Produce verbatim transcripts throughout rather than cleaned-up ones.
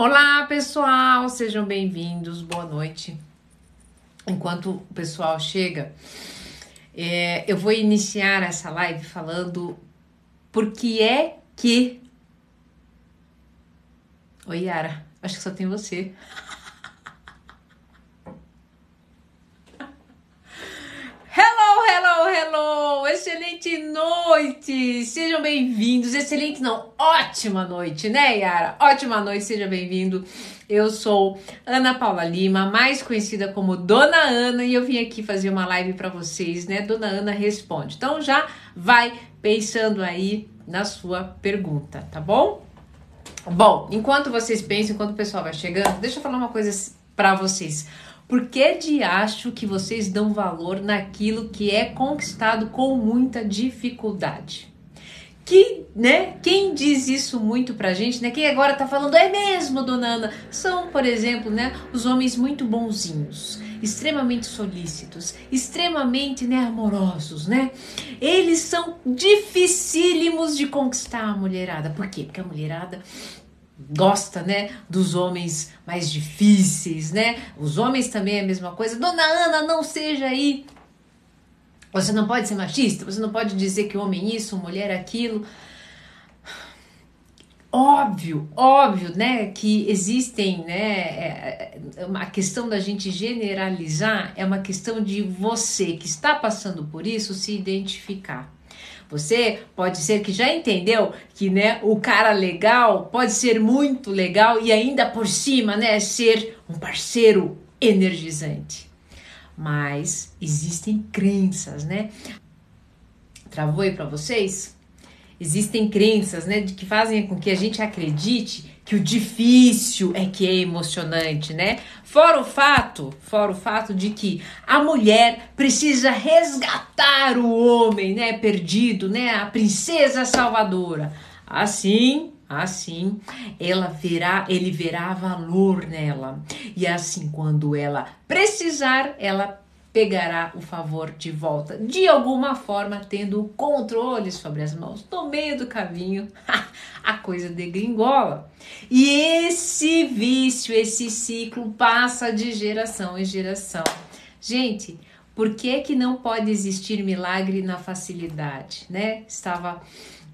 Olá pessoal, sejam bem-vindos, boa noite. Enquanto o pessoal chega, é, eu vou iniciar essa live falando por que é que... Oi Yara, acho que só tem você. Hello, hello, hello, excelente noite, sejam bem-vindos, excelente não, ótima noite, né Yara? Ótima noite, seja bem-vindo, eu sou Ana Paula Lima, mais conhecida como Dona Ana, e eu vim aqui fazer uma live para vocês, né, Dona Ana Responde, então já vai pensando aí na sua pergunta, tá bom? Bom, enquanto vocês pensam, enquanto o pessoal vai chegando, deixa eu falar uma coisa para vocês. Por que de acho que vocês dão valor naquilo que é conquistado com muita dificuldade? Que, né, quem diz isso muito pra gente, né? Quem agora tá falando, é mesmo, Dona Ana? São, por exemplo, né, os homens muito bonzinhos, extremamente solícitos, extremamente, né, amorosos, né? Eles são dificílimos de conquistar a mulherada. Por quê? Porque a mulherada... gosta, né, dos homens mais difíceis, né? Os homens também é a mesma coisa. Dona Ana, não seja aí. Você não pode ser machista, você não pode dizer que homem isso, mulher aquilo. Óbvio, óbvio, né, que existem, né, a questão da gente generalizar é uma questão de você que está passando por isso se identificar. Você pode ser que já entendeu que, né, o cara legal pode ser muito legal e ainda por cima, né, ser um parceiro energizante. Mas existem crenças, né? Travou aí pra vocês? Existem crenças, né, que fazem com que a gente acredite que o difícil é que é emocionante, né? Fora o fato, fora o fato de que a mulher precisa resgatar o homem, né, perdido, né, a princesa salvadora. Assim, assim, ela verá, ele verá valor nela. E assim, quando ela precisar, ela pegará o favor de volta, de alguma forma tendo o controle sobre as mãos. No meio do caminho, a coisa degringola. E esse vício, esse ciclo passa de geração em geração. Gente, por que que não pode existir milagre na facilidade, né? Estava...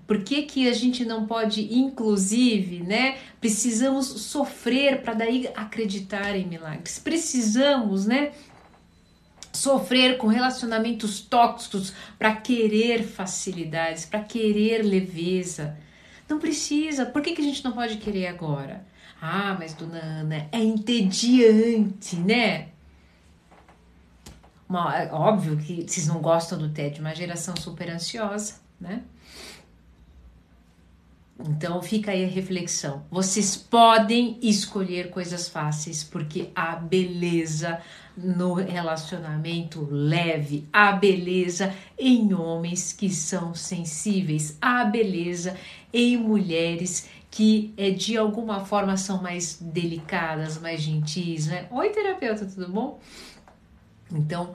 Por que que a gente não pode, inclusive, né, precisamos sofrer para daí acreditar em milagres? Precisamos, né, sofrer com relacionamentos tóxicos para querer facilidades, para querer leveza. Não precisa. Por que que a gente não pode querer agora? Ah, mas Dona Ana, é entediante, né? Uma, óbvio que vocês não gostam do tédio, uma geração super ansiosa, né? Então fica aí a reflexão. Vocês podem escolher coisas fáceis, porque há beleza no relacionamento leve, há beleza em homens que são sensíveis, há beleza em mulheres que é, de alguma forma são mais delicadas, mais gentis, né? Oi terapeuta, tudo bom? Então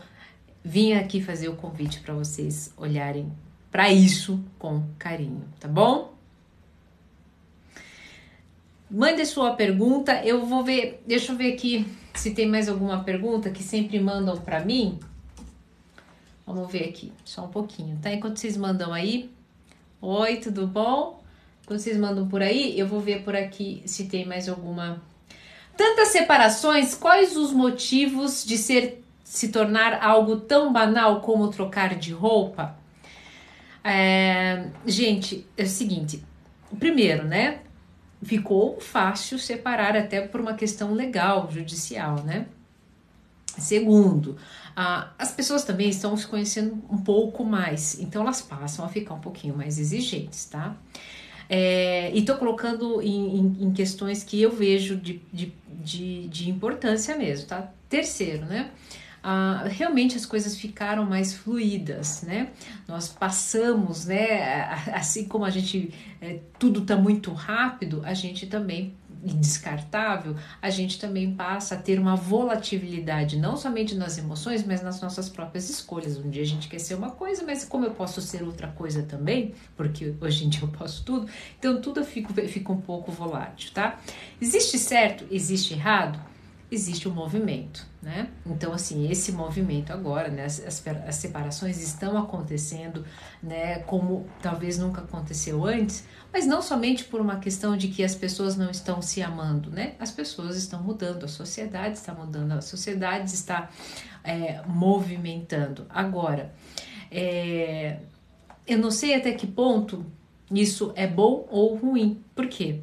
vim aqui fazer o convite para vocês olharem para isso com carinho, tá bom? Mande sua pergunta, eu vou ver, deixa eu ver aqui se tem mais alguma pergunta que sempre mandam pra mim. Vamos ver aqui, só um pouquinho, tá? Enquanto vocês mandam aí, oi, tudo bom? Enquanto vocês mandam por aí, eu vou ver por aqui se tem mais alguma. Tantas separações, quais os motivos de ser, se tornar algo tão banal como trocar de roupa? É, gente, é o seguinte, primeiro, né? Ficou fácil separar até por uma questão legal, judicial, né? Segundo, ah, as pessoas também estão se conhecendo um pouco mais, então elas passam a ficar um pouquinho mais exigentes, tá? É, e tô colocando em, em, em questões que eu vejo de, de, de, de importância mesmo, tá? Terceiro, né? Ah, realmente as coisas ficaram mais fluídas, né? Nós passamos, né? Assim como a gente, é, tudo tá muito rápido, a gente também indescartável, a gente também passa a ter uma volatilidade, não somente nas emoções, mas nas nossas próprias escolhas. Um dia a gente quer ser uma coisa, mas como eu posso ser outra coisa também, porque hoje em dia eu posso tudo, então tudo fica um pouco volátil, tá? Existe certo? Existe errado? Existe um movimento, né? Então, assim, esse movimento agora, né? As, as, as separações estão acontecendo, né? Como talvez nunca aconteceu antes, mas não somente por uma questão de que as pessoas não estão se amando, né? As pessoas estão mudando, a sociedade está mudando, a sociedade está é, movimentando. Agora, é, eu não sei até que ponto isso é bom ou ruim. Por quê?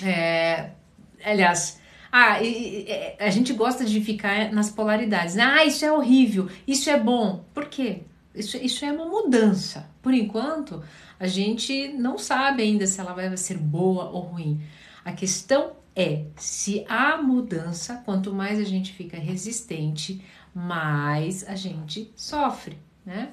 É, aliás... Ah, e, e, a gente gosta de ficar nas polaridades. Ah, isso é horrível, isso é bom. Por quê? Isso, isso é uma mudança. Por enquanto, a gente não sabe ainda se ela vai ser boa ou ruim. A questão é se há mudança, quanto mais a gente fica resistente, mais a gente sofre, né?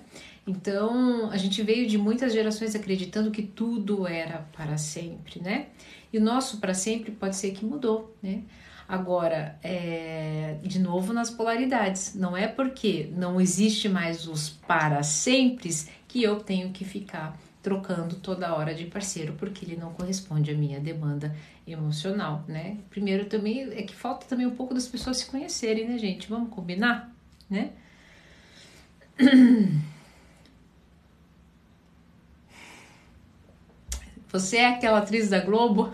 Então, a gente veio de muitas gerações acreditando que tudo era para sempre, né? E o nosso para sempre pode ser que mudou, né? Agora, é, de novo nas polaridades, não é porque não existe mais os para sempre que eu tenho que ficar trocando toda hora de parceiro, porque ele não corresponde à minha demanda emocional, né? Primeiro também, é que falta também um pouco das pessoas se conhecerem, né, gente? Vamos combinar, né? Você é aquela atriz da Globo?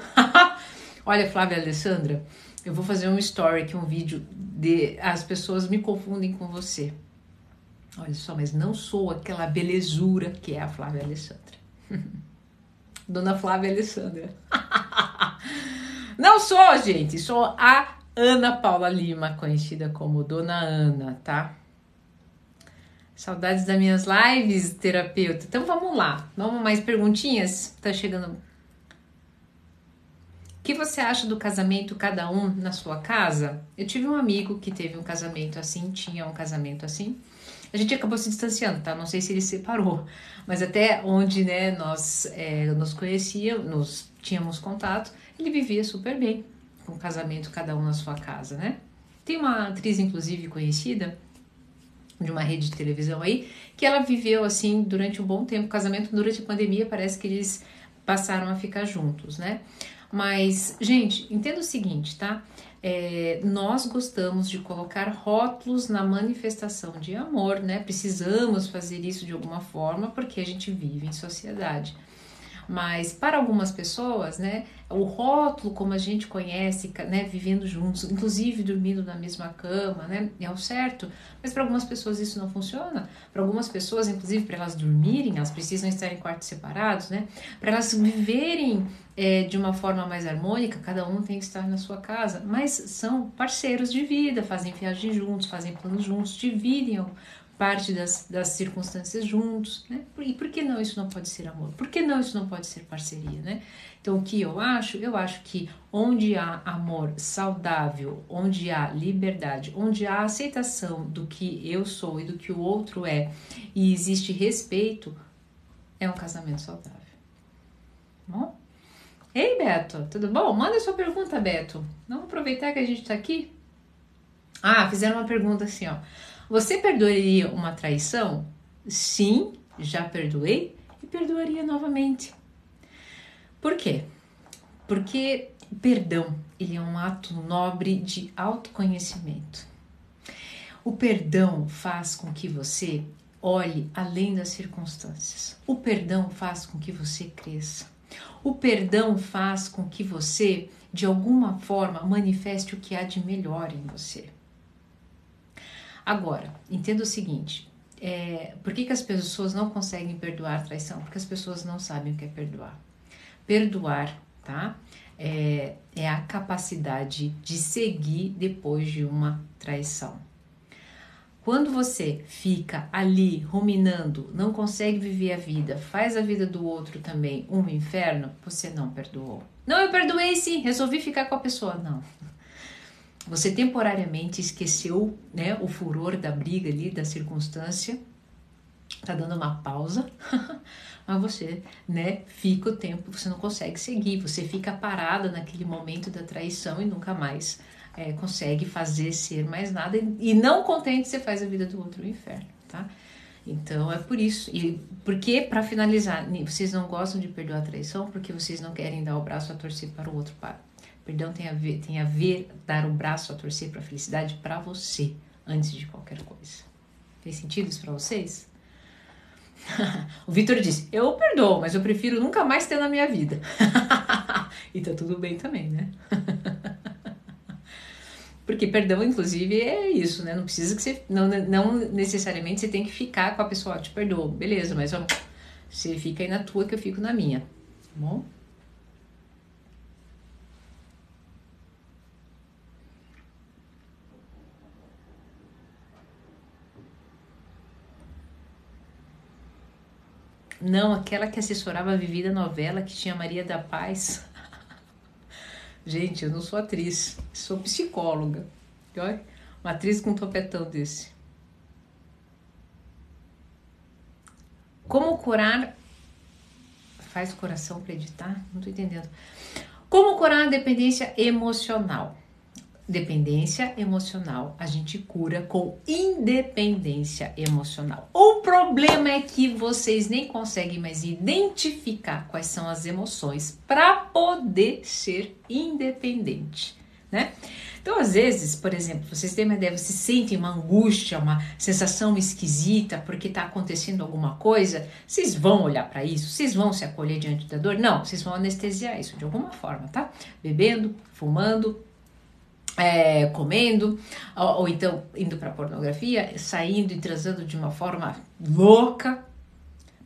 Olha, Flávia Alessandra, eu vou fazer um story aqui, um vídeo de... As pessoas me confundem com você. Olha só, mas não sou aquela belezura que é a Flávia Alessandra. Dona Flávia Alessandra. Não sou, gente. Sou a Ana Paula Lima, conhecida como Dona Ana, tá? Saudades das minhas lives, terapeuta. Então, vamos lá. Vamos mais perguntinhas? Tá chegando. O que você acha do casamento cada um na sua casa? Eu tive um amigo que teve um casamento assim, tinha um casamento assim. A gente acabou se distanciando, tá? Não sei se ele separou. Mas até onde, né, nós é, nos conhecíamos, nos tínhamos contato, ele vivia super bem com o casamento cada um na sua casa, né? Tem uma atriz, inclusive, conhecida... de uma rede de televisão aí, que ela viveu assim durante um bom tempo, casamento durante a pandemia, parece que eles passaram a ficar juntos, né? Mas, gente, entenda o seguinte, tá? É, nós gostamos de colocar rótulos na manifestação de amor, né? Precisamos fazer isso de alguma forma, porque a gente vive em sociedade. Mas para algumas pessoas, né, o rótulo como a gente conhece, né, vivendo juntos, inclusive dormindo na mesma cama, né, é o certo, mas para algumas pessoas isso não funciona. Para algumas pessoas, inclusive, para elas dormirem, elas precisam estar em quartos separados, né, para elas viverem é, de uma forma mais harmônica, cada um tem que estar na sua casa, mas são parceiros de vida, fazem viagem juntos, fazem planos juntos, dividem parte das, das circunstâncias juntos, né? E por que não isso não pode ser amor? Por que não isso não pode ser parceria, né? Então, o que eu acho? Eu acho que onde há amor saudável, onde há liberdade, onde há aceitação do que eu sou e do que o outro é, e existe respeito, é um casamento saudável. Bom? Ei, Beto, tudo bom? Manda sua pergunta, Beto. Vamos aproveitar que a gente tá aqui? Ah, fizeram uma pergunta assim, ó. Você perdoaria uma traição? Sim, já perdoei e perdoaria novamente. Por quê? Porque perdão, ele é um ato nobre de autoconhecimento. O perdão faz com que você olhe além das circunstâncias. O perdão faz com que você cresça. O perdão faz com que você, de alguma forma, manifeste o que há de melhor em você. Agora, entenda o seguinte, é, por que que as pessoas não conseguem perdoar a traição? Porque as pessoas não sabem o que é perdoar. Perdoar, tá? É, é a capacidade de seguir depois de uma traição. Quando você fica ali ruminando, não consegue viver a vida, faz a vida do outro também um inferno, você não perdoou. Não, eu perdoei sim, resolvi ficar com a pessoa. Não. Você temporariamente esqueceu, né, o furor da briga ali, da circunstância, tá dando uma pausa, mas você, né, fica o tempo, você não consegue seguir, você fica parada naquele momento da traição e nunca mais é, consegue fazer ser mais nada, e, e não contente você faz a vida do outro um inferno, tá? Então é por isso, e porque para finalizar, vocês não gostam de perdoar a traição porque vocês não querem dar o braço a torcer para o outro par. Perdão tem a ver, tem a ver dar o braço a torcer para a felicidade para você antes de qualquer coisa. Fez sentido isso para vocês? O Vitor disse, eu perdoo, mas eu prefiro nunca mais ter na minha vida. E tá tudo bem também, né? Porque perdão, inclusive, é isso, né? Não precisa que você... Não, não necessariamente você tem que ficar com a pessoa, ó, te perdoo, beleza, mas ó, você fica aí na tua que eu fico na minha, tá bom? Não, aquela que assessorava a vivida novela que tinha Maria da Paz. Gente, eu não sou atriz, sou psicóloga. Olha, uma atriz com um topetão desse. Como curar... Faz o coração para editar? Não tô entendendo. Como curar a dependência emocional? Dependência emocional a gente cura com independência emocional. O problema é que vocês nem conseguem mais identificar quais são as emoções para poder ser independente, né? Então, às vezes, por exemplo, vocês têm uma ideia, vocês sentem uma angústia, uma sensação esquisita porque está acontecendo alguma coisa, vocês vão olhar para isso, vocês vão se acolher diante da dor? Não, vocês vão anestesiar isso de alguma forma, tá? Bebendo, fumando, É, comendo, ou, ou então indo para pornografia, saindo e transando de uma forma louca,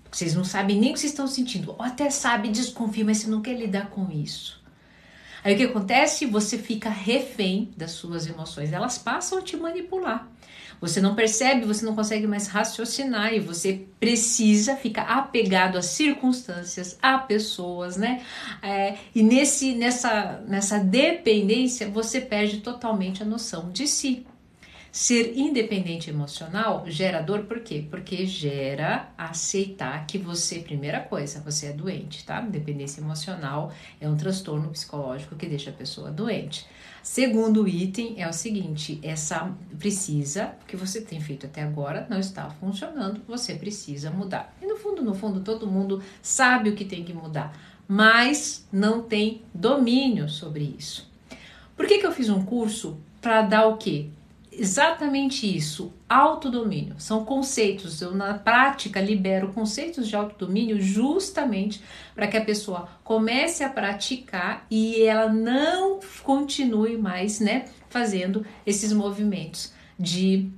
porque vocês não sabem nem o que vocês estão sentindo, ou até sabe, desconfia, mas você não quer lidar com isso. Aí o que acontece? Você fica refém das suas emoções, elas passam a te manipular. Você não percebe, você não consegue mais raciocinar e você precisa ficar apegado às circunstâncias, a pessoas, né? É, e nesse, nessa, nessa dependência você perde totalmente a noção de si. Ser independente emocional gera dor, por quê? Porque gera aceitar que você, primeira coisa, você é doente, tá? Dependência emocional é um transtorno psicológico que deixa a pessoa doente. Segundo item é o seguinte, essa precisa, o que você tem feito até agora não está funcionando, você precisa mudar. E no fundo, no fundo, todo mundo sabe o que tem que mudar, mas não tem domínio sobre isso. Por que que eu fiz um curso para dar o quê? Exatamente isso, autodomínio, são conceitos, eu na prática libero conceitos de autodomínio justamente para que a pessoa comece a praticar e ela não continue mais, né, fazendo esses movimentos de,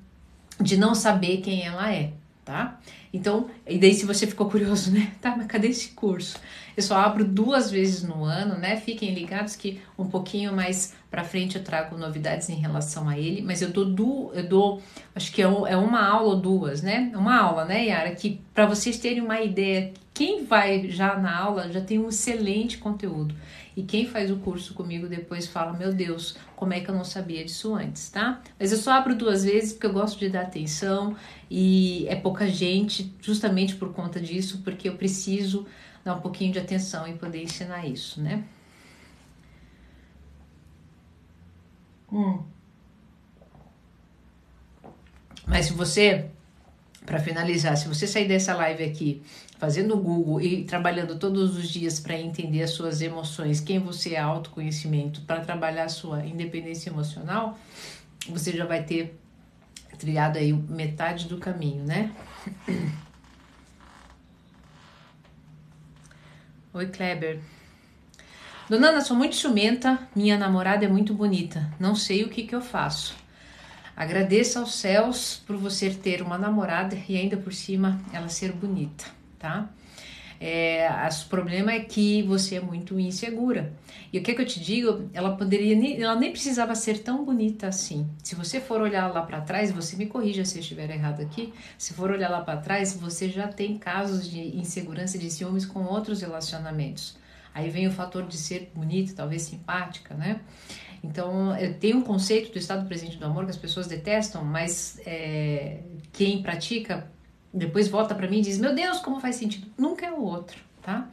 de não saber quem ela é, tá? Então, e daí se você ficou curioso, né, tá, mas cadê esse curso? Eu só abro duas vezes no ano, né, fiquem ligados que um pouquinho mais pra frente eu trago novidades em relação a ele, mas eu dou, du, eu dou acho que é, um, é uma aula ou duas, né, uma aula, né, Yara, que pra vocês terem uma ideia, quem vai já na aula já tem um excelente conteúdo, e quem faz o curso comigo depois fala, meu Deus, como é que eu não sabia disso antes, tá? Mas eu só abro duas vezes porque eu gosto de dar atenção e é pouca gente, justamente por conta disso, porque eu preciso dar um pouquinho de atenção e poder ensinar isso, né? Hum. Mas se você, para finalizar, se você sair dessa live aqui fazendo o Google e trabalhando todos os dias para entender as suas emoções, quem você é, autoconhecimento, para trabalhar a sua independência emocional, você já vai ter trilhado aí metade do caminho, né? Oi, Kleber. Dona Ana, sou muito ciumenta, minha namorada é muito bonita, não sei o que que eu faço. Agradeça aos céus por você ter uma namorada e ainda por cima ela ser bonita, tá? É, o problema é que você é muito insegura. E o que é que eu te digo? Ela poderia nem, ela nem precisava ser tão bonita assim. Se você for olhar lá para trás, você me corrija se eu estiver errado aqui. Se for olhar lá para trás, você já tem casos de insegurança, de ciúmes com outros relacionamentos. Aí vem o fator de ser bonita, talvez simpática, né? Então, tem um conceito do estado presente do amor que as pessoas detestam, mas é, quem pratica Depois volta para mim e diz, meu Deus, como faz sentido? Nunca é o outro, tá?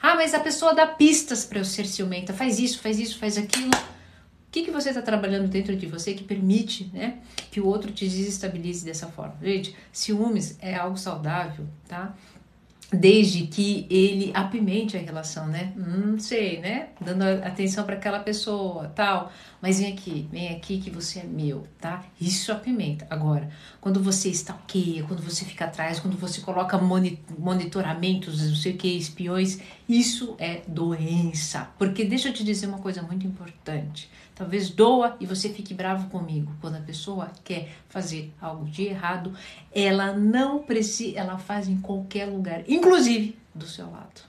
Ah, mas a pessoa dá pistas para eu ser ciumenta. Faz isso, faz isso, faz aquilo. O que, que você está trabalhando dentro de você que permite, né, que o outro te desestabilize dessa forma? Gente, ciúmes é algo saudável, tá? Desde que ele apimente a relação, né? Não sei, né? Dando atenção para aquela pessoa, tal. Mas vem aqui, vem aqui que você é meu, tá? Isso apimenta. Agora, quando você stalkeia, quando você fica atrás, quando você coloca monitoramentos, não sei o que, espiões, isso é doença. Porque deixa eu te dizer uma coisa muito importante. Talvez doa e você fique bravo comigo. Quando a pessoa quer fazer algo de errado, ela não precisa, ela faz em qualquer lugar, inclusive do seu lado.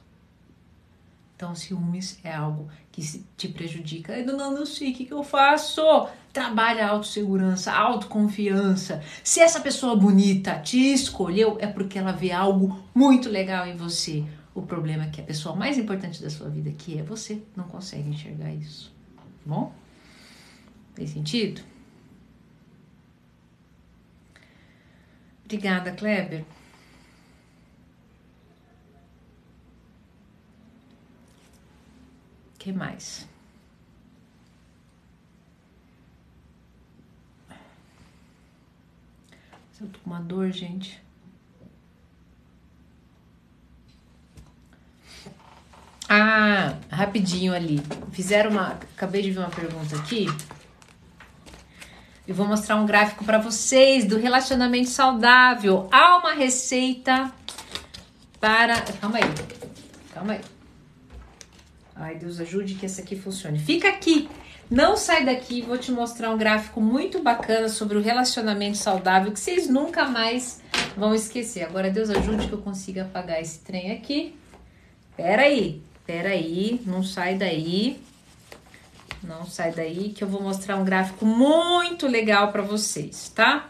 Então, ciúmes é algo que te prejudica. Eu não, não sei o que eu faço. Trabalha a autossegurança, a autoconfiança. Se essa pessoa bonita te escolheu, é porque ela vê algo muito legal em você. O problema é que a pessoa mais importante da sua vida, que é você, não consegue enxergar isso. Tá bom? Tem sentido? Obrigada, Kleber. O que mais? Eu tô com uma dor, gente. Ah, rapidinho ali. Fizeram uma... Acabei de ver uma pergunta aqui. Eu vou mostrar um gráfico para vocês do relacionamento saudável. Há uma receita para... Calma aí. Calma aí. Ai, Deus ajude que essa aqui funcione. Fica aqui. Não sai daqui. Vou te mostrar um gráfico muito bacana sobre o relacionamento saudável que vocês nunca mais vão esquecer. Agora, Deus ajude que eu consiga apagar esse trem aqui. Pera aí. Pera aí. Não sai daí. Não sai daí que eu vou mostrar um gráfico muito legal para vocês, tá?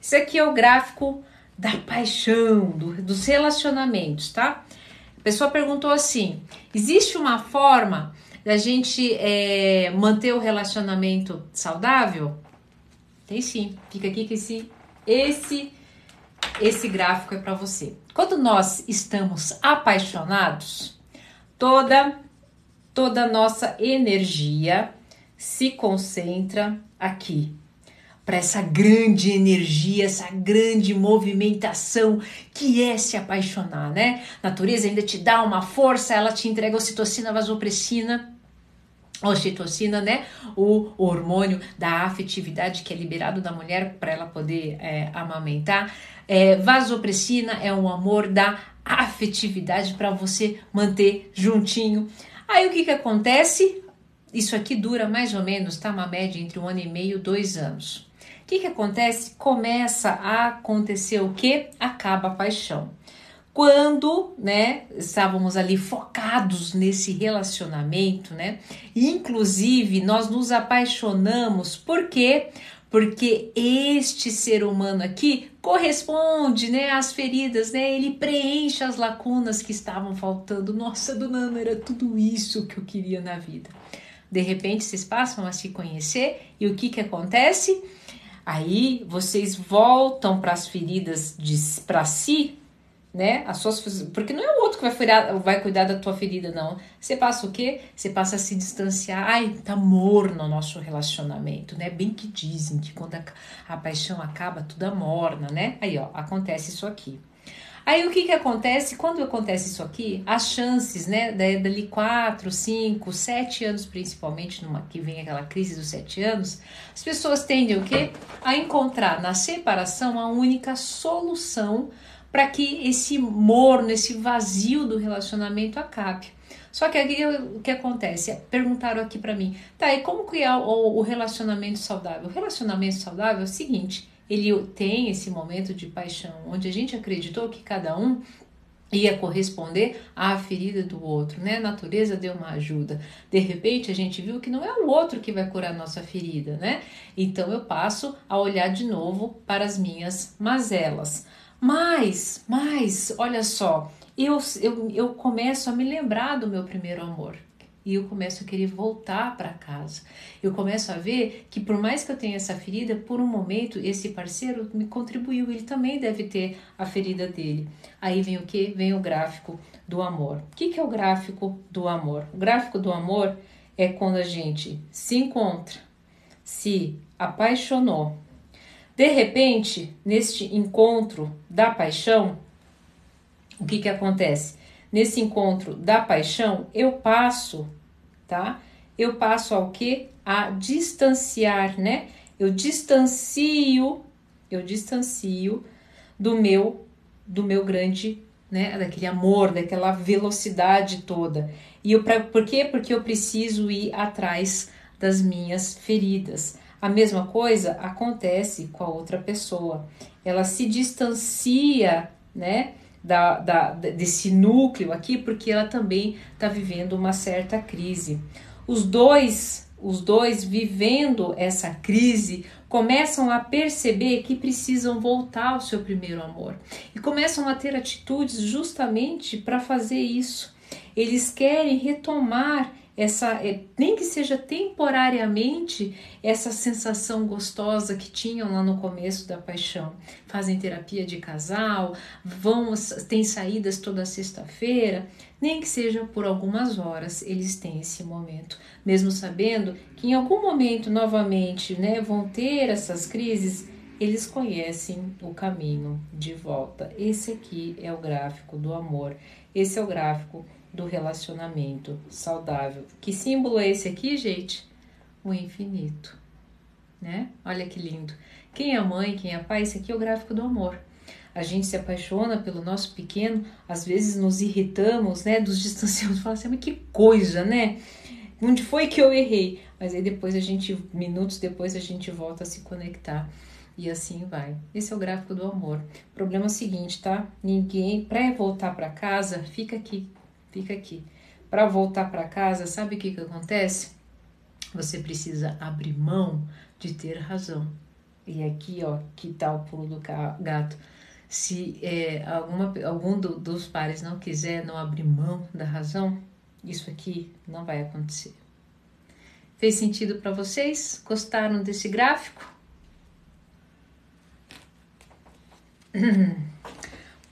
Esse aqui é o gráfico da paixão, do, dos relacionamentos, tá? A pessoa perguntou assim, existe uma forma da gente é, manter o relacionamento saudável? Tem sim, fica aqui que esse, esse, esse gráfico é para você. Quando nós estamos apaixonados, toda... Toda a nossa energia se concentra aqui, para essa grande energia, essa grande movimentação que é se apaixonar, né? A natureza ainda te dá uma força, ela te entrega ocitocina, vasopressina, ocitocina, né? O hormônio da afetividade que é liberado da mulher para ela poder é, amamentar. É, vasopressina é um amor da afetividade para você manter juntinho. Aí o que que acontece? Isso aqui dura mais ou menos, tá? Uma média entre um ano e meio, dois anos. O que que acontece? Começa a acontecer o quê? Acaba a paixão. Quando, né, estávamos ali focados nesse relacionamento, né? Inclusive, nós nos apaixonamos, por quê? Porque este ser humano aqui corresponde, né, às feridas, né? Ele preenche as lacunas que estavam faltando. Nossa, Dona Ana, era tudo isso que eu queria na vida. De repente, vocês passam a se conhecer e o que que acontece? Aí, vocês voltam para as feridas, para si, né? As suas, porque não é o outro que vai, furar, vai cuidar da tua ferida, não. Você passa o quê? Você passa a se distanciar. Ai, tá morno o nosso relacionamento, né? Bem que dizem que quando a, a paixão acaba, tudo amorna, né? Aí, ó, acontece isso aqui. Aí, o que que acontece? Quando acontece isso aqui, as chances, né? Dali quatro, cinco, sete anos, principalmente, numa, que vem aquela crise dos sete anos, as pessoas tendem o quê? A encontrar na separação a única solução para que esse morno, esse vazio do relacionamento acabe. Só que aqui o que acontece? Perguntaram aqui para mim, tá, e como que é o, o relacionamento saudável? O relacionamento saudável é o seguinte, ele tem esse momento de paixão, onde a gente acreditou que cada um ia corresponder à ferida do outro, né? A natureza deu uma ajuda. De repente, a gente viu que não é o outro que vai curar a nossa ferida, né? Então, eu passo a olhar de novo para as minhas mazelas. Mas, mas, olha só, eu, eu, eu começo a me lembrar do meu primeiro amor. e eu começo a querer voltar para casa. Eu começo a ver que por mais que eu tenha essa ferida, por um momento esse parceiro me contribuiu, ele também deve ter a ferida dele. Aí vem o que? Vem o gráfico do amor. O que que é o gráfico do amor? O gráfico do amor é quando a gente se encontra, se apaixonou. De repente, neste encontro da paixão, o que que acontece? Nesse encontro da paixão, eu passo, tá? Eu passo ao quê? A distanciar, né? Eu distancio, eu distancio do meu, do meu grande, né? Daquele amor, daquela velocidade toda. E eu, pra, por quê? Porque eu preciso ir atrás das minhas feridas. A mesma coisa acontece com a outra pessoa. Ela se distancia, né? Da, da, desse núcleo aqui, porque ela também está vivendo uma certa crise. Os dois, os dois vivendo essa crise, começam a perceber que precisam voltar ao seu primeiro amor e começam a ter atitudes justamente para fazer isso. Eles querem retomar essa, nem que seja temporariamente, essa sensação gostosa que tinham lá no começo da paixão. Fazem terapia de casal, vão, tem saídas toda sexta-feira, nem que seja por algumas horas eles têm esse momento. Mesmo sabendo que em algum momento novamente, né, vão ter essas crises, eles conhecem o caminho de volta. Esse aqui é o gráfico do amor, esse é o gráfico do relacionamento saudável. Que símbolo é esse aqui, gente? O infinito, né? Olha que lindo. Quem é mãe, quem é pai, esse aqui é o gráfico do amor. A gente se apaixona pelo nosso pequeno, às vezes nos irritamos, né? Nos distanciamos, falamos assim, mas que coisa, né? Onde foi que eu errei? Mas aí depois a gente, minutos depois, a gente volta a se conectar. E assim vai. Esse é o gráfico do amor. O problema é o seguinte, tá? Ninguém, pra voltar pra casa, fica aqui. Fica aqui. Para voltar para casa, sabe o que que acontece? Você precisa abrir mão de ter razão. E aqui, ó, que tal o pulo do gato? Se é, alguma, algum do, dos pares não quiser, não abrir mão da razão, isso aqui não vai acontecer. Fez sentido para vocês? Gostaram desse gráfico?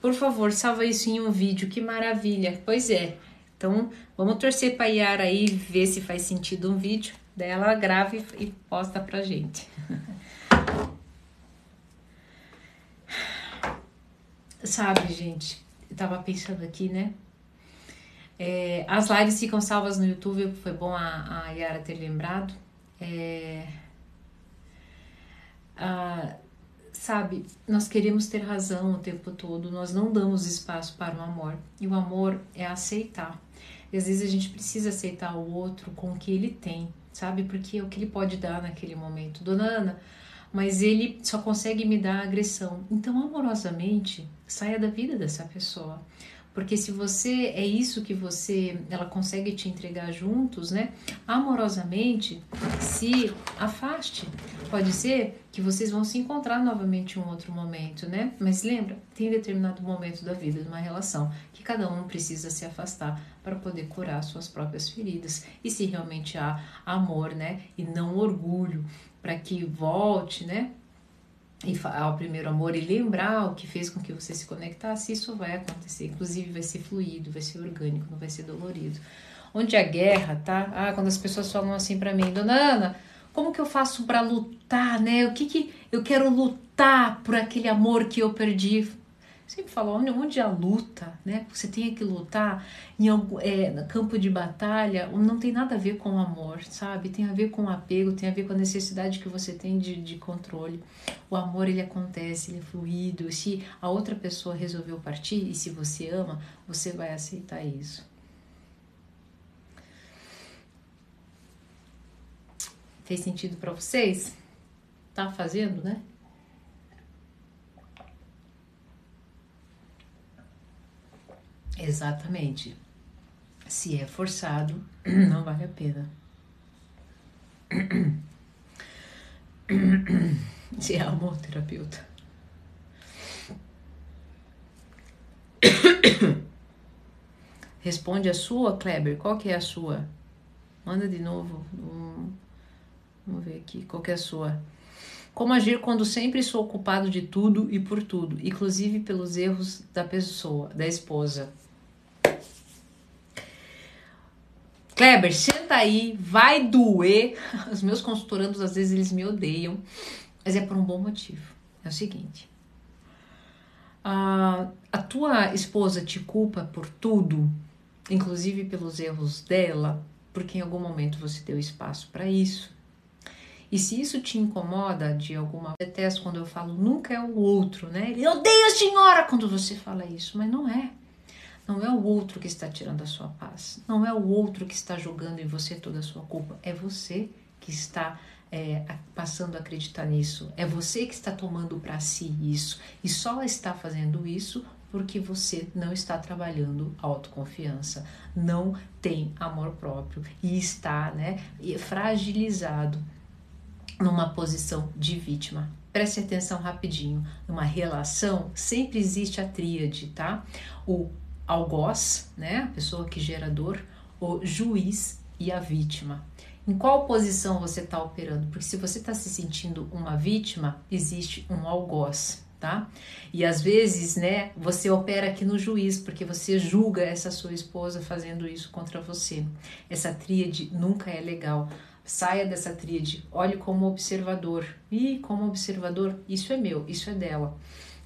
Por favor, salva isso em um vídeo, que maravilha. Pois é, então vamos torcer para a Yara aí, ver se faz sentido um vídeo. Daí ela grava e posta pra gente. Sabe, gente, eu tava pensando aqui, né? É, as lives ficam salvas no YouTube, foi bom a, a Yara ter lembrado. É, a, Sabe, nós queremos ter razão o tempo todo, nós não damos espaço para o amor. E o amor é aceitar. E às vezes a gente precisa aceitar o outro com o que ele tem, sabe? Porque é o que ele pode dar naquele momento. Dona Ana, mas ele só consegue me dar agressão. Então, amorosamente, saia da vida dessa pessoa. Porque se você, é isso que você, ela consegue te entregar juntos, né? Amorosamente, se afaste. Pode ser que vocês vão se encontrar novamente em um outro momento, né? Mas lembra, tem determinado momento da vida de uma relação que cada um precisa se afastar para poder curar suas próprias feridas. E se realmente há amor, né? E não orgulho, para que volte, né? E ao primeiro amor e lembrar o que fez com que você se conectasse, isso vai acontecer. Inclusive vai ser fluido, vai ser orgânico, não vai ser dolorido. Onde a guerra, tá? Ah, quando as pessoas falam assim pra mim, Dona Ana, como que eu faço pra lutar, né? O que que eu quero lutar por aquele amor que eu perdi? Eu sempre falo, onde a luta, né? Você tem que lutar em algum, é, campo de batalha, não tem nada a ver com o amor, sabe? Tem a ver com o apego, tem a ver com a necessidade que você tem de, de controle. O amor, ele acontece, ele é fluido. Se a outra pessoa resolveu partir, e se você ama, você vai aceitar isso. Fez sentido pra vocês? Tá fazendo, né? Exatamente. Se é forçado, não vale a pena. Se é amor, terapeuta. Responde a sua, Kleber. Qual que é a sua? Manda de novo. Hum, vamos ver aqui. Qual que é a sua? Como agir quando sempre sou culpado de tudo e por tudo, inclusive pelos erros da pessoa, da esposa. Kleber, senta aí, vai doer. Os meus consultorandos, às vezes, eles me odeiam, mas é por um bom motivo. É o seguinte, a, a tua esposa te culpa por tudo, inclusive pelos erros dela, porque em algum momento você deu espaço para isso. E se isso te incomoda de alguma forma, eu detesto quando eu falo nunca é o outro, né? Ele odeia a senhora quando você fala isso, mas não é. Não é o outro que está tirando a sua paz. Não é o outro que está jogando em você toda a sua culpa. É você que está é, passando a acreditar nisso. É você que está tomando para si isso. E só está fazendo isso porque você não está trabalhando a autoconfiança. Não tem amor próprio. E está, né, fragilizado numa posição de vítima. Preste atenção rapidinho. Numa relação sempre existe a tríade, tá? O algoz, né, a pessoa que gera dor, o juiz e a vítima. Em qual posição você está operando? Porque se você está se sentindo uma vítima, existe um algoz, tá? E às vezes, né, você opera aqui no juiz, porque você julga essa sua esposa fazendo isso contra você. Essa tríade nunca é legal. Saia dessa tríade, olhe como observador. Ih, como observador, isso é meu, isso é dela.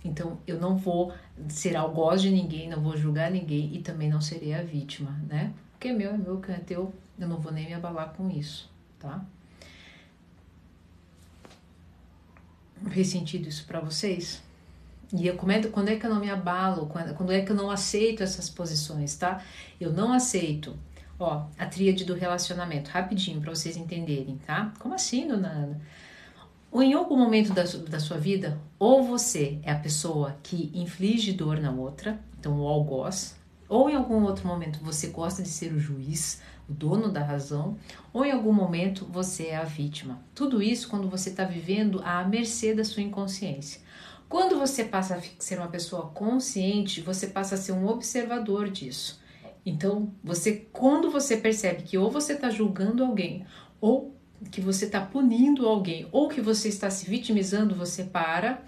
Então, eu não vou ser algoz de ninguém, não vou julgar ninguém e também não serei a vítima, né? Porque é meu, é meu, que é teu, eu não vou nem me abalar com isso, tá? Fez sentido isso pra vocês? E eu comento, quando é que eu não me abalo, quando, quando é que eu não aceito essas posições, tá? Eu não aceito, ó, a tríade do relacionamento, rapidinho, pra vocês entenderem, tá? Como assim, dona Ana? Ou em algum momento da, da sua vida, ou você é a pessoa que inflige dor na outra, então o algoz, ou em algum outro momento você gosta de ser o juiz, o dono da razão, ou em algum momento você é a vítima. Tudo isso quando você está vivendo à mercê da sua inconsciência. Quando você passa a ser uma pessoa consciente, você passa a ser um observador disso. Então, você, quando você percebe que ou você está julgando alguém, ou que você está punindo alguém, ou que você está se vitimizando, você para,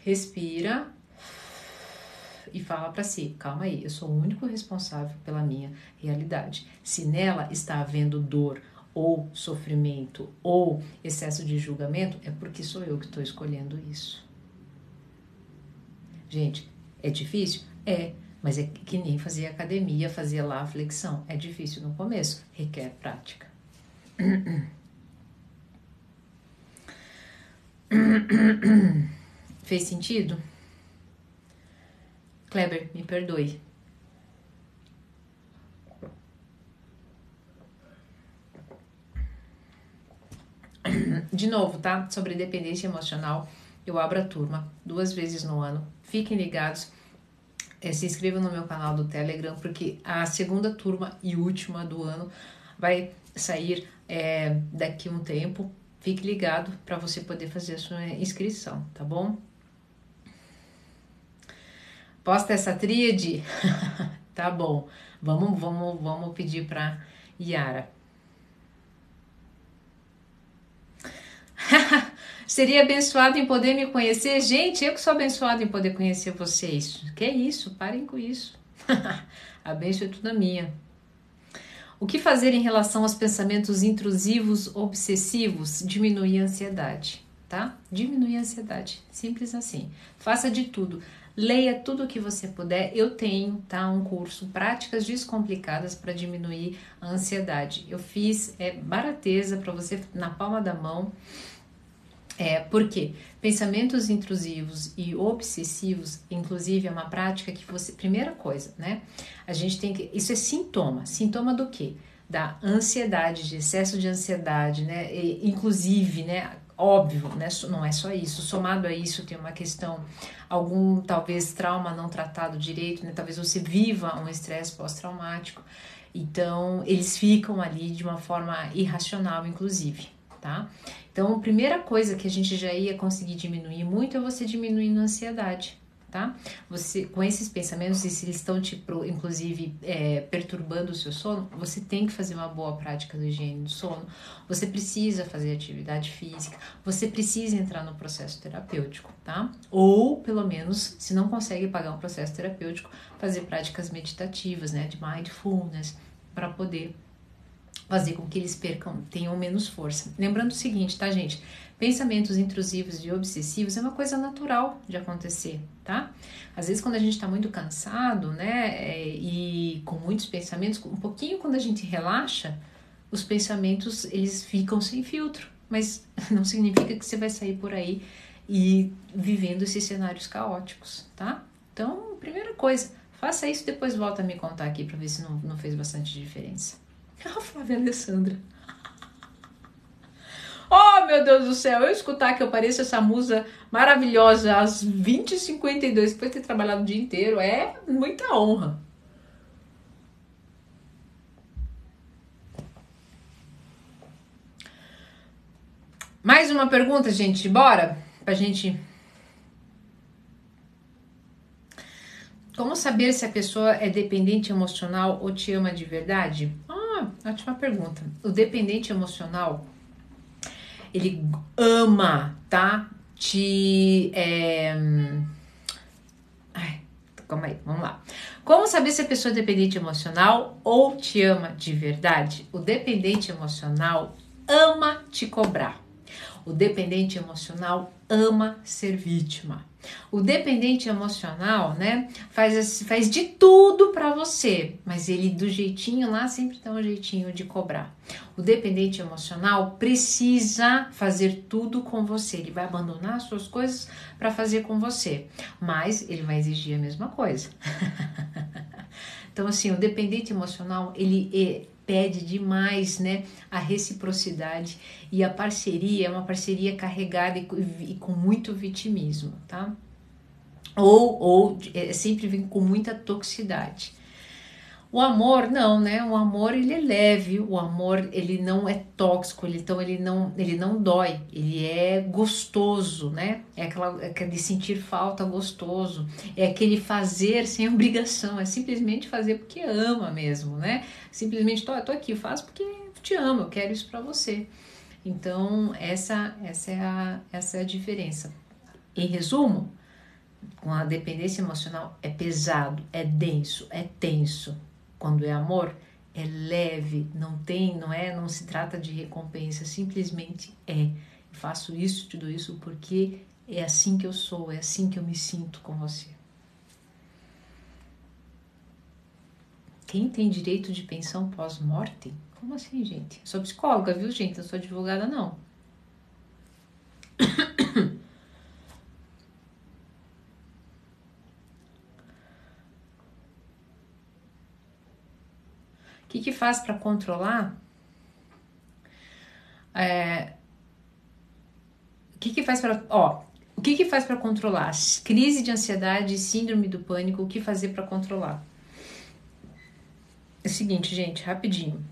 respira e fala para si, calma aí, eu sou o único responsável pela minha realidade. Se nela está havendo dor, ou sofrimento, ou excesso de julgamento, é porque sou eu que estou escolhendo isso. Gente, é difícil? É, mas é que nem fazer academia, fazer lá a flexão. É difícil no começo, requer prática. Fez sentido? Kleber, me perdoe. De novo, tá? Sobre dependência emocional, eu abro a turma duas vezes no ano. Fiquem ligados. Se inscrevam no meu canal do Telegram, porque a segunda turma e última do ano vai sair é, daqui um tempo. Fique ligado para você poder fazer a sua inscrição, tá bom? Posta essa tríade? Tá bom. Vamos, vamos, vamos pedir para Yara. Seria abençoado em poder me conhecer? Gente, eu que sou abençoado em poder conhecer vocês. Que é isso? Parem com isso. A bênção é toda minha. O que fazer em relação aos pensamentos intrusivos, obsessivos? Diminuir a ansiedade, tá? Diminuir a ansiedade, simples assim. Faça de tudo, leia tudo o que você puder. Eu tenho, tá? Um curso, Práticas Descomplicadas para Diminuir a Ansiedade. Eu fiz é, barateza para você na palma da mão. É, porque pensamentos intrusivos e obsessivos, inclusive, é uma prática que você... Primeira coisa, né? A gente tem que... Isso é sintoma. Sintoma do quê? Da ansiedade, de excesso de ansiedade, né? E, inclusive, né? Óbvio, né? Não é só isso. Somado a isso, tem uma questão... Algum, talvez, trauma não tratado direito, né? Talvez você viva um estresse pós-traumático. Então, eles ficam ali de uma forma irracional, inclusive, tá? Então, a primeira coisa que a gente já ia conseguir diminuir muito é você diminuindo a ansiedade, tá? Você, com esses pensamentos, se eles estão te, inclusive, é, perturbando o seu sono, você tem que fazer uma boa prática do higiene do sono, você precisa fazer atividade física, você precisa entrar no processo terapêutico, tá? Ou, pelo menos, se não consegue pagar um processo terapêutico, fazer práticas meditativas, né, de mindfulness, para poder fazer com que eles percam, tenham menos força. Lembrando o seguinte, tá, gente? Pensamentos intrusivos e obsessivos é uma coisa natural de acontecer, tá? Às vezes, quando a gente tá muito cansado, né, e com muitos pensamentos, um pouquinho quando a gente relaxa, os pensamentos, eles ficam sem filtro, mas não significa que você vai sair por aí e vivendo esses cenários caóticos, tá? Então, primeira coisa, faça isso, depois volta a me contar aqui pra ver se não, não fez bastante diferença. A Flávia Alessandra. Oh, meu Deus do céu, eu escutar que eu pareço essa musa maravilhosa às vinte e cinquenta e dois, depois de ter trabalhado o dia inteiro, é muita honra. Mais uma pergunta, gente, bora? Pra gente... Como saber se a pessoa é dependente emocional ou te ama de verdade? Ah, ótima pergunta. O dependente emocional, ele ama, tá? Te... É... Ai, calma aí, vamos lá. Como saber se a pessoa é dependente emocional ou te ama de verdade? O dependente emocional ama te cobrar. O dependente emocional ama ser vítima. O dependente emocional, né, faz, faz de tudo pra você, mas ele do jeitinho lá sempre dá um jeitinho de cobrar. O dependente emocional precisa fazer tudo com você, ele vai abandonar as suas coisas pra fazer com você, mas ele vai exigir a mesma coisa. Então, assim, o dependente emocional, ele é... pede demais, né, a reciprocidade, e a parceria é uma parceria carregada e, e com muito vitimismo, tá? Ou, ou é, sempre vem com muita toxicidade. O amor não, né? O amor, ele é leve, o amor, ele não é tóxico, ele, então ele não, ele não dói, ele é gostoso, né? É aquela, é de sentir falta gostoso, é aquele fazer sem obrigação, é simplesmente fazer porque ama mesmo, né? Simplesmente, tô, tô aqui, faço porque te amo, eu quero isso pra você. Então, essa, essa, é a, essa é a diferença. Em resumo, com a dependência emocional é pesado, é denso, é tenso. Quando é amor, é leve, não tem, não é, não se trata de recompensa, simplesmente é. Eu faço isso, te dou isso porque é assim que eu sou, é assim que eu me sinto com você. Quem tem direito de pensão pós-morte? Como assim, gente? Eu sou psicóloga, viu, gente? Eu não sou advogada, não. O que, que faz para controlar? É, o que, que faz para, ó, o que, que faz para controlar? Crise de ansiedade, síndrome do pânico, o que fazer para controlar? É o seguinte, gente, rapidinho.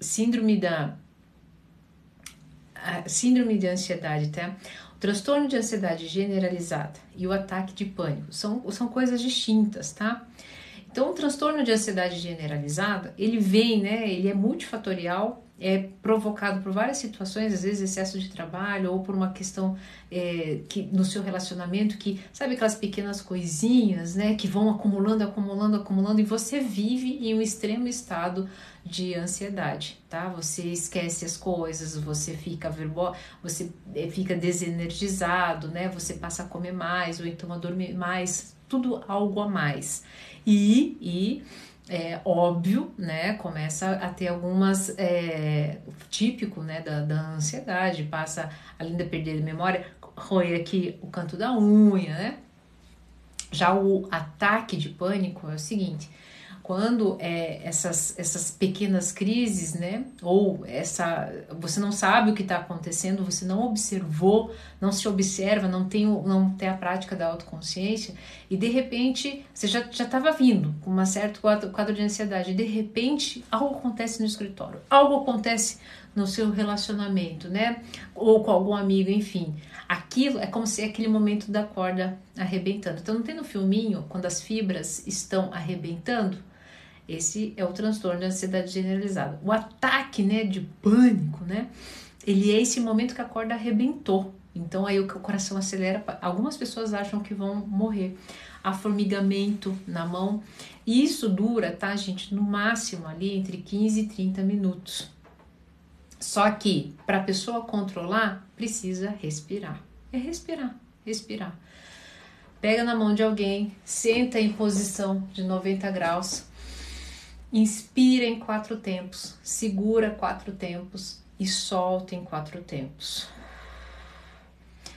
Síndrome da a síndrome de ansiedade, tá? O transtorno de ansiedade generalizada e o ataque de pânico são são coisas distintas, tá? Então, o transtorno de ansiedade generalizada, ele vem, né, ele é multifatorial, é provocado por várias situações, às vezes excesso de trabalho ou por uma questão é, que, no seu relacionamento, que sabe aquelas pequenas coisinhas, né, que vão acumulando, acumulando, acumulando, e você vive em um extremo estado de ansiedade, tá? Você esquece as coisas, você fica verbo, você fica desenergizado, né, você passa a comer mais ou então a dormir mais, tudo algo a mais. E, e é óbvio, né, começa a ter algumas, é, típico, né, da, da ansiedade, passa, além de perder a memória, rói aqui o canto da unha, né? Já o ataque de pânico é o seguinte, quando é, essas, essas pequenas crises, né, ou essa, você não sabe o que está acontecendo, você não observou, não se observa, não tem, não tem a prática da autoconsciência, e de repente você já estava vindo com um certo quadro de ansiedade, e de repente algo acontece no escritório, algo acontece no seu relacionamento, né? Ou com algum amigo, enfim. Aquilo é como se aquele momento da corda arrebentando. Então, não tem no filminho, quando as fibras estão arrebentando? Esse é o transtorno de ansiedade generalizada. O ataque, né, de pânico, né? Ele é esse momento que a corda arrebentou. Então, aí o coração acelera. Algumas pessoas acham que vão morrer. Formigamento na mão. E isso dura, tá, gente? No máximo ali entre quinze e trinta minutos. Só que, para a pessoa controlar, precisa respirar. É respirar, respirar. Pega na mão de alguém, senta em posição de noventa graus, inspira em quatro tempos, segura quatro tempos e solta em quatro tempos.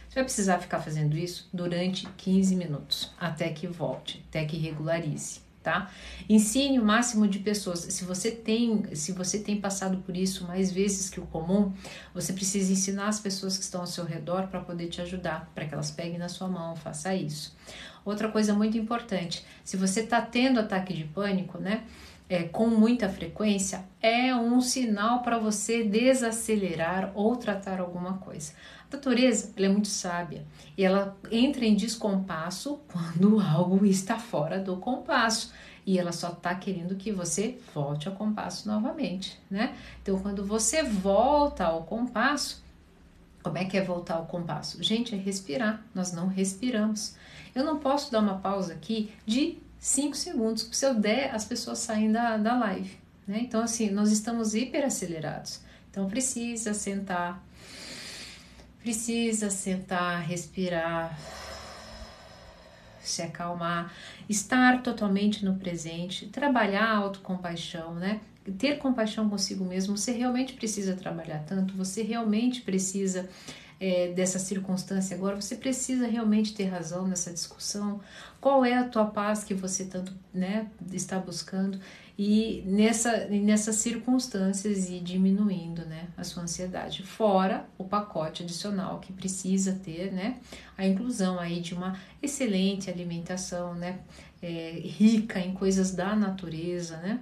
Você vai precisar ficar fazendo isso durante quinze minutos, até que volte, até que regularize, tá? Ensine o máximo de pessoas. Se você tem, se você tem passado por isso mais vezes que o comum, você precisa ensinar as pessoas que estão ao seu redor para poder te ajudar, para que elas peguem na sua mão, faça isso. Outra coisa muito importante, se você está tendo ataque de pânico, né, é, com muita frequência, é um sinal para você desacelerar ou tratar alguma coisa. A natureza, ela é muito sábia e ela entra em descompasso quando algo está fora do compasso e ela só está querendo que você volte ao compasso novamente, né? Então, quando você volta ao compasso, como é que é voltar ao compasso? Gente, é respirar, nós não respiramos. Eu não posso dar uma pausa aqui de cinco segundos, porque se eu der, as pessoas saem da, da live, né? Então, assim, nós estamos hiperacelerados, então precisa sentar, Precisa sentar, respirar, se acalmar, estar totalmente no presente, trabalhar a autocompaixão, né? Ter compaixão consigo mesmo, você realmente precisa trabalhar tanto, você realmente precisa é, dessa circunstância agora, você precisa realmente ter razão nessa discussão, qual é a tua paz que você tanto, né, está buscando, e nessa, nessas circunstâncias e diminuindo, né, a sua ansiedade, fora o pacote adicional que precisa ter, né, a inclusão aí de uma excelente alimentação, né, é, rica em coisas da natureza, né,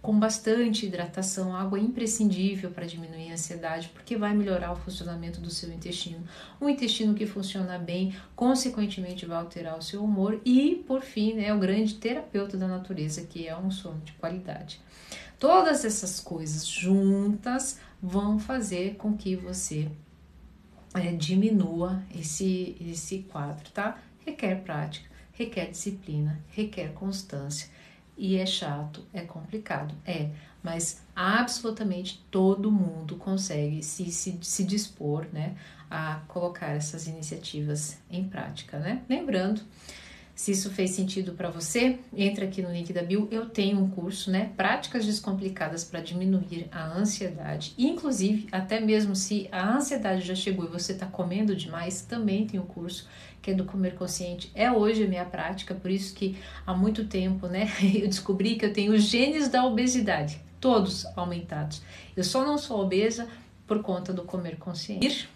com bastante hidratação. Água é imprescindível para diminuir a ansiedade, porque vai melhorar o funcionamento do seu intestino. Um intestino que funciona bem, consequentemente, vai alterar o seu humor e, por fim, né, o grande terapeuta da natureza, que é um sono de qualidade. Todas essas coisas juntas vão fazer com que você é, diminua esse, esse quadro, tá? Requer prática, requer disciplina, requer constância. E é chato, é complicado, é, mas absolutamente todo mundo consegue se, se, se dispor, né, a colocar essas iniciativas em prática, né? Lembrando, se isso fez sentido para você, entra aqui no link da bio, eu tenho um curso, né, Práticas Descomplicadas para Diminuir a Ansiedade, inclusive, até mesmo se a ansiedade já chegou e você está comendo demais, também tem um curso, que é do Comer Consciente, é hoje a minha prática, por isso que há muito tempo, né, eu descobri que eu tenho os genes da obesidade, todos aumentados. Eu só não sou obesa por conta do Comer Consciente.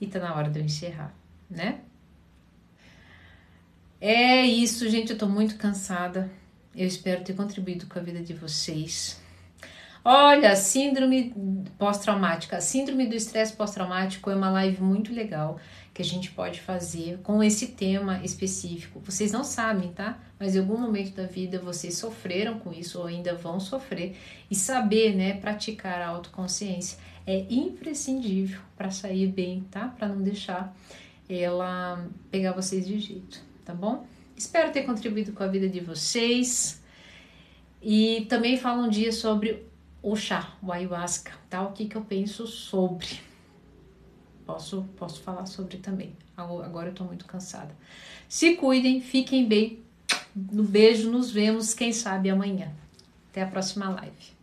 E tá na hora de eu encerrar, né? É isso, gente, eu tô muito cansada, eu espero ter contribuído com a vida de vocês. Olha, síndrome pós-traumática, síndrome do estresse pós-traumático é uma live muito legal que a gente pode fazer com esse tema específico. Vocês não sabem, tá? Mas em algum momento da vida vocês sofreram com isso ou ainda vão sofrer, e saber, né, praticar a autoconsciência é imprescindível para sair bem, tá? Para não deixar ela pegar vocês de jeito, tá bom? Espero ter contribuído com a vida de vocês. E também falo um dia sobre o chá, o ayahuasca, tá? O que que eu penso sobre? Posso, posso falar sobre também. Agora eu tô muito cansada. Se cuidem, fiquem bem. Um beijo, nos vemos, quem sabe amanhã. Até a próxima live.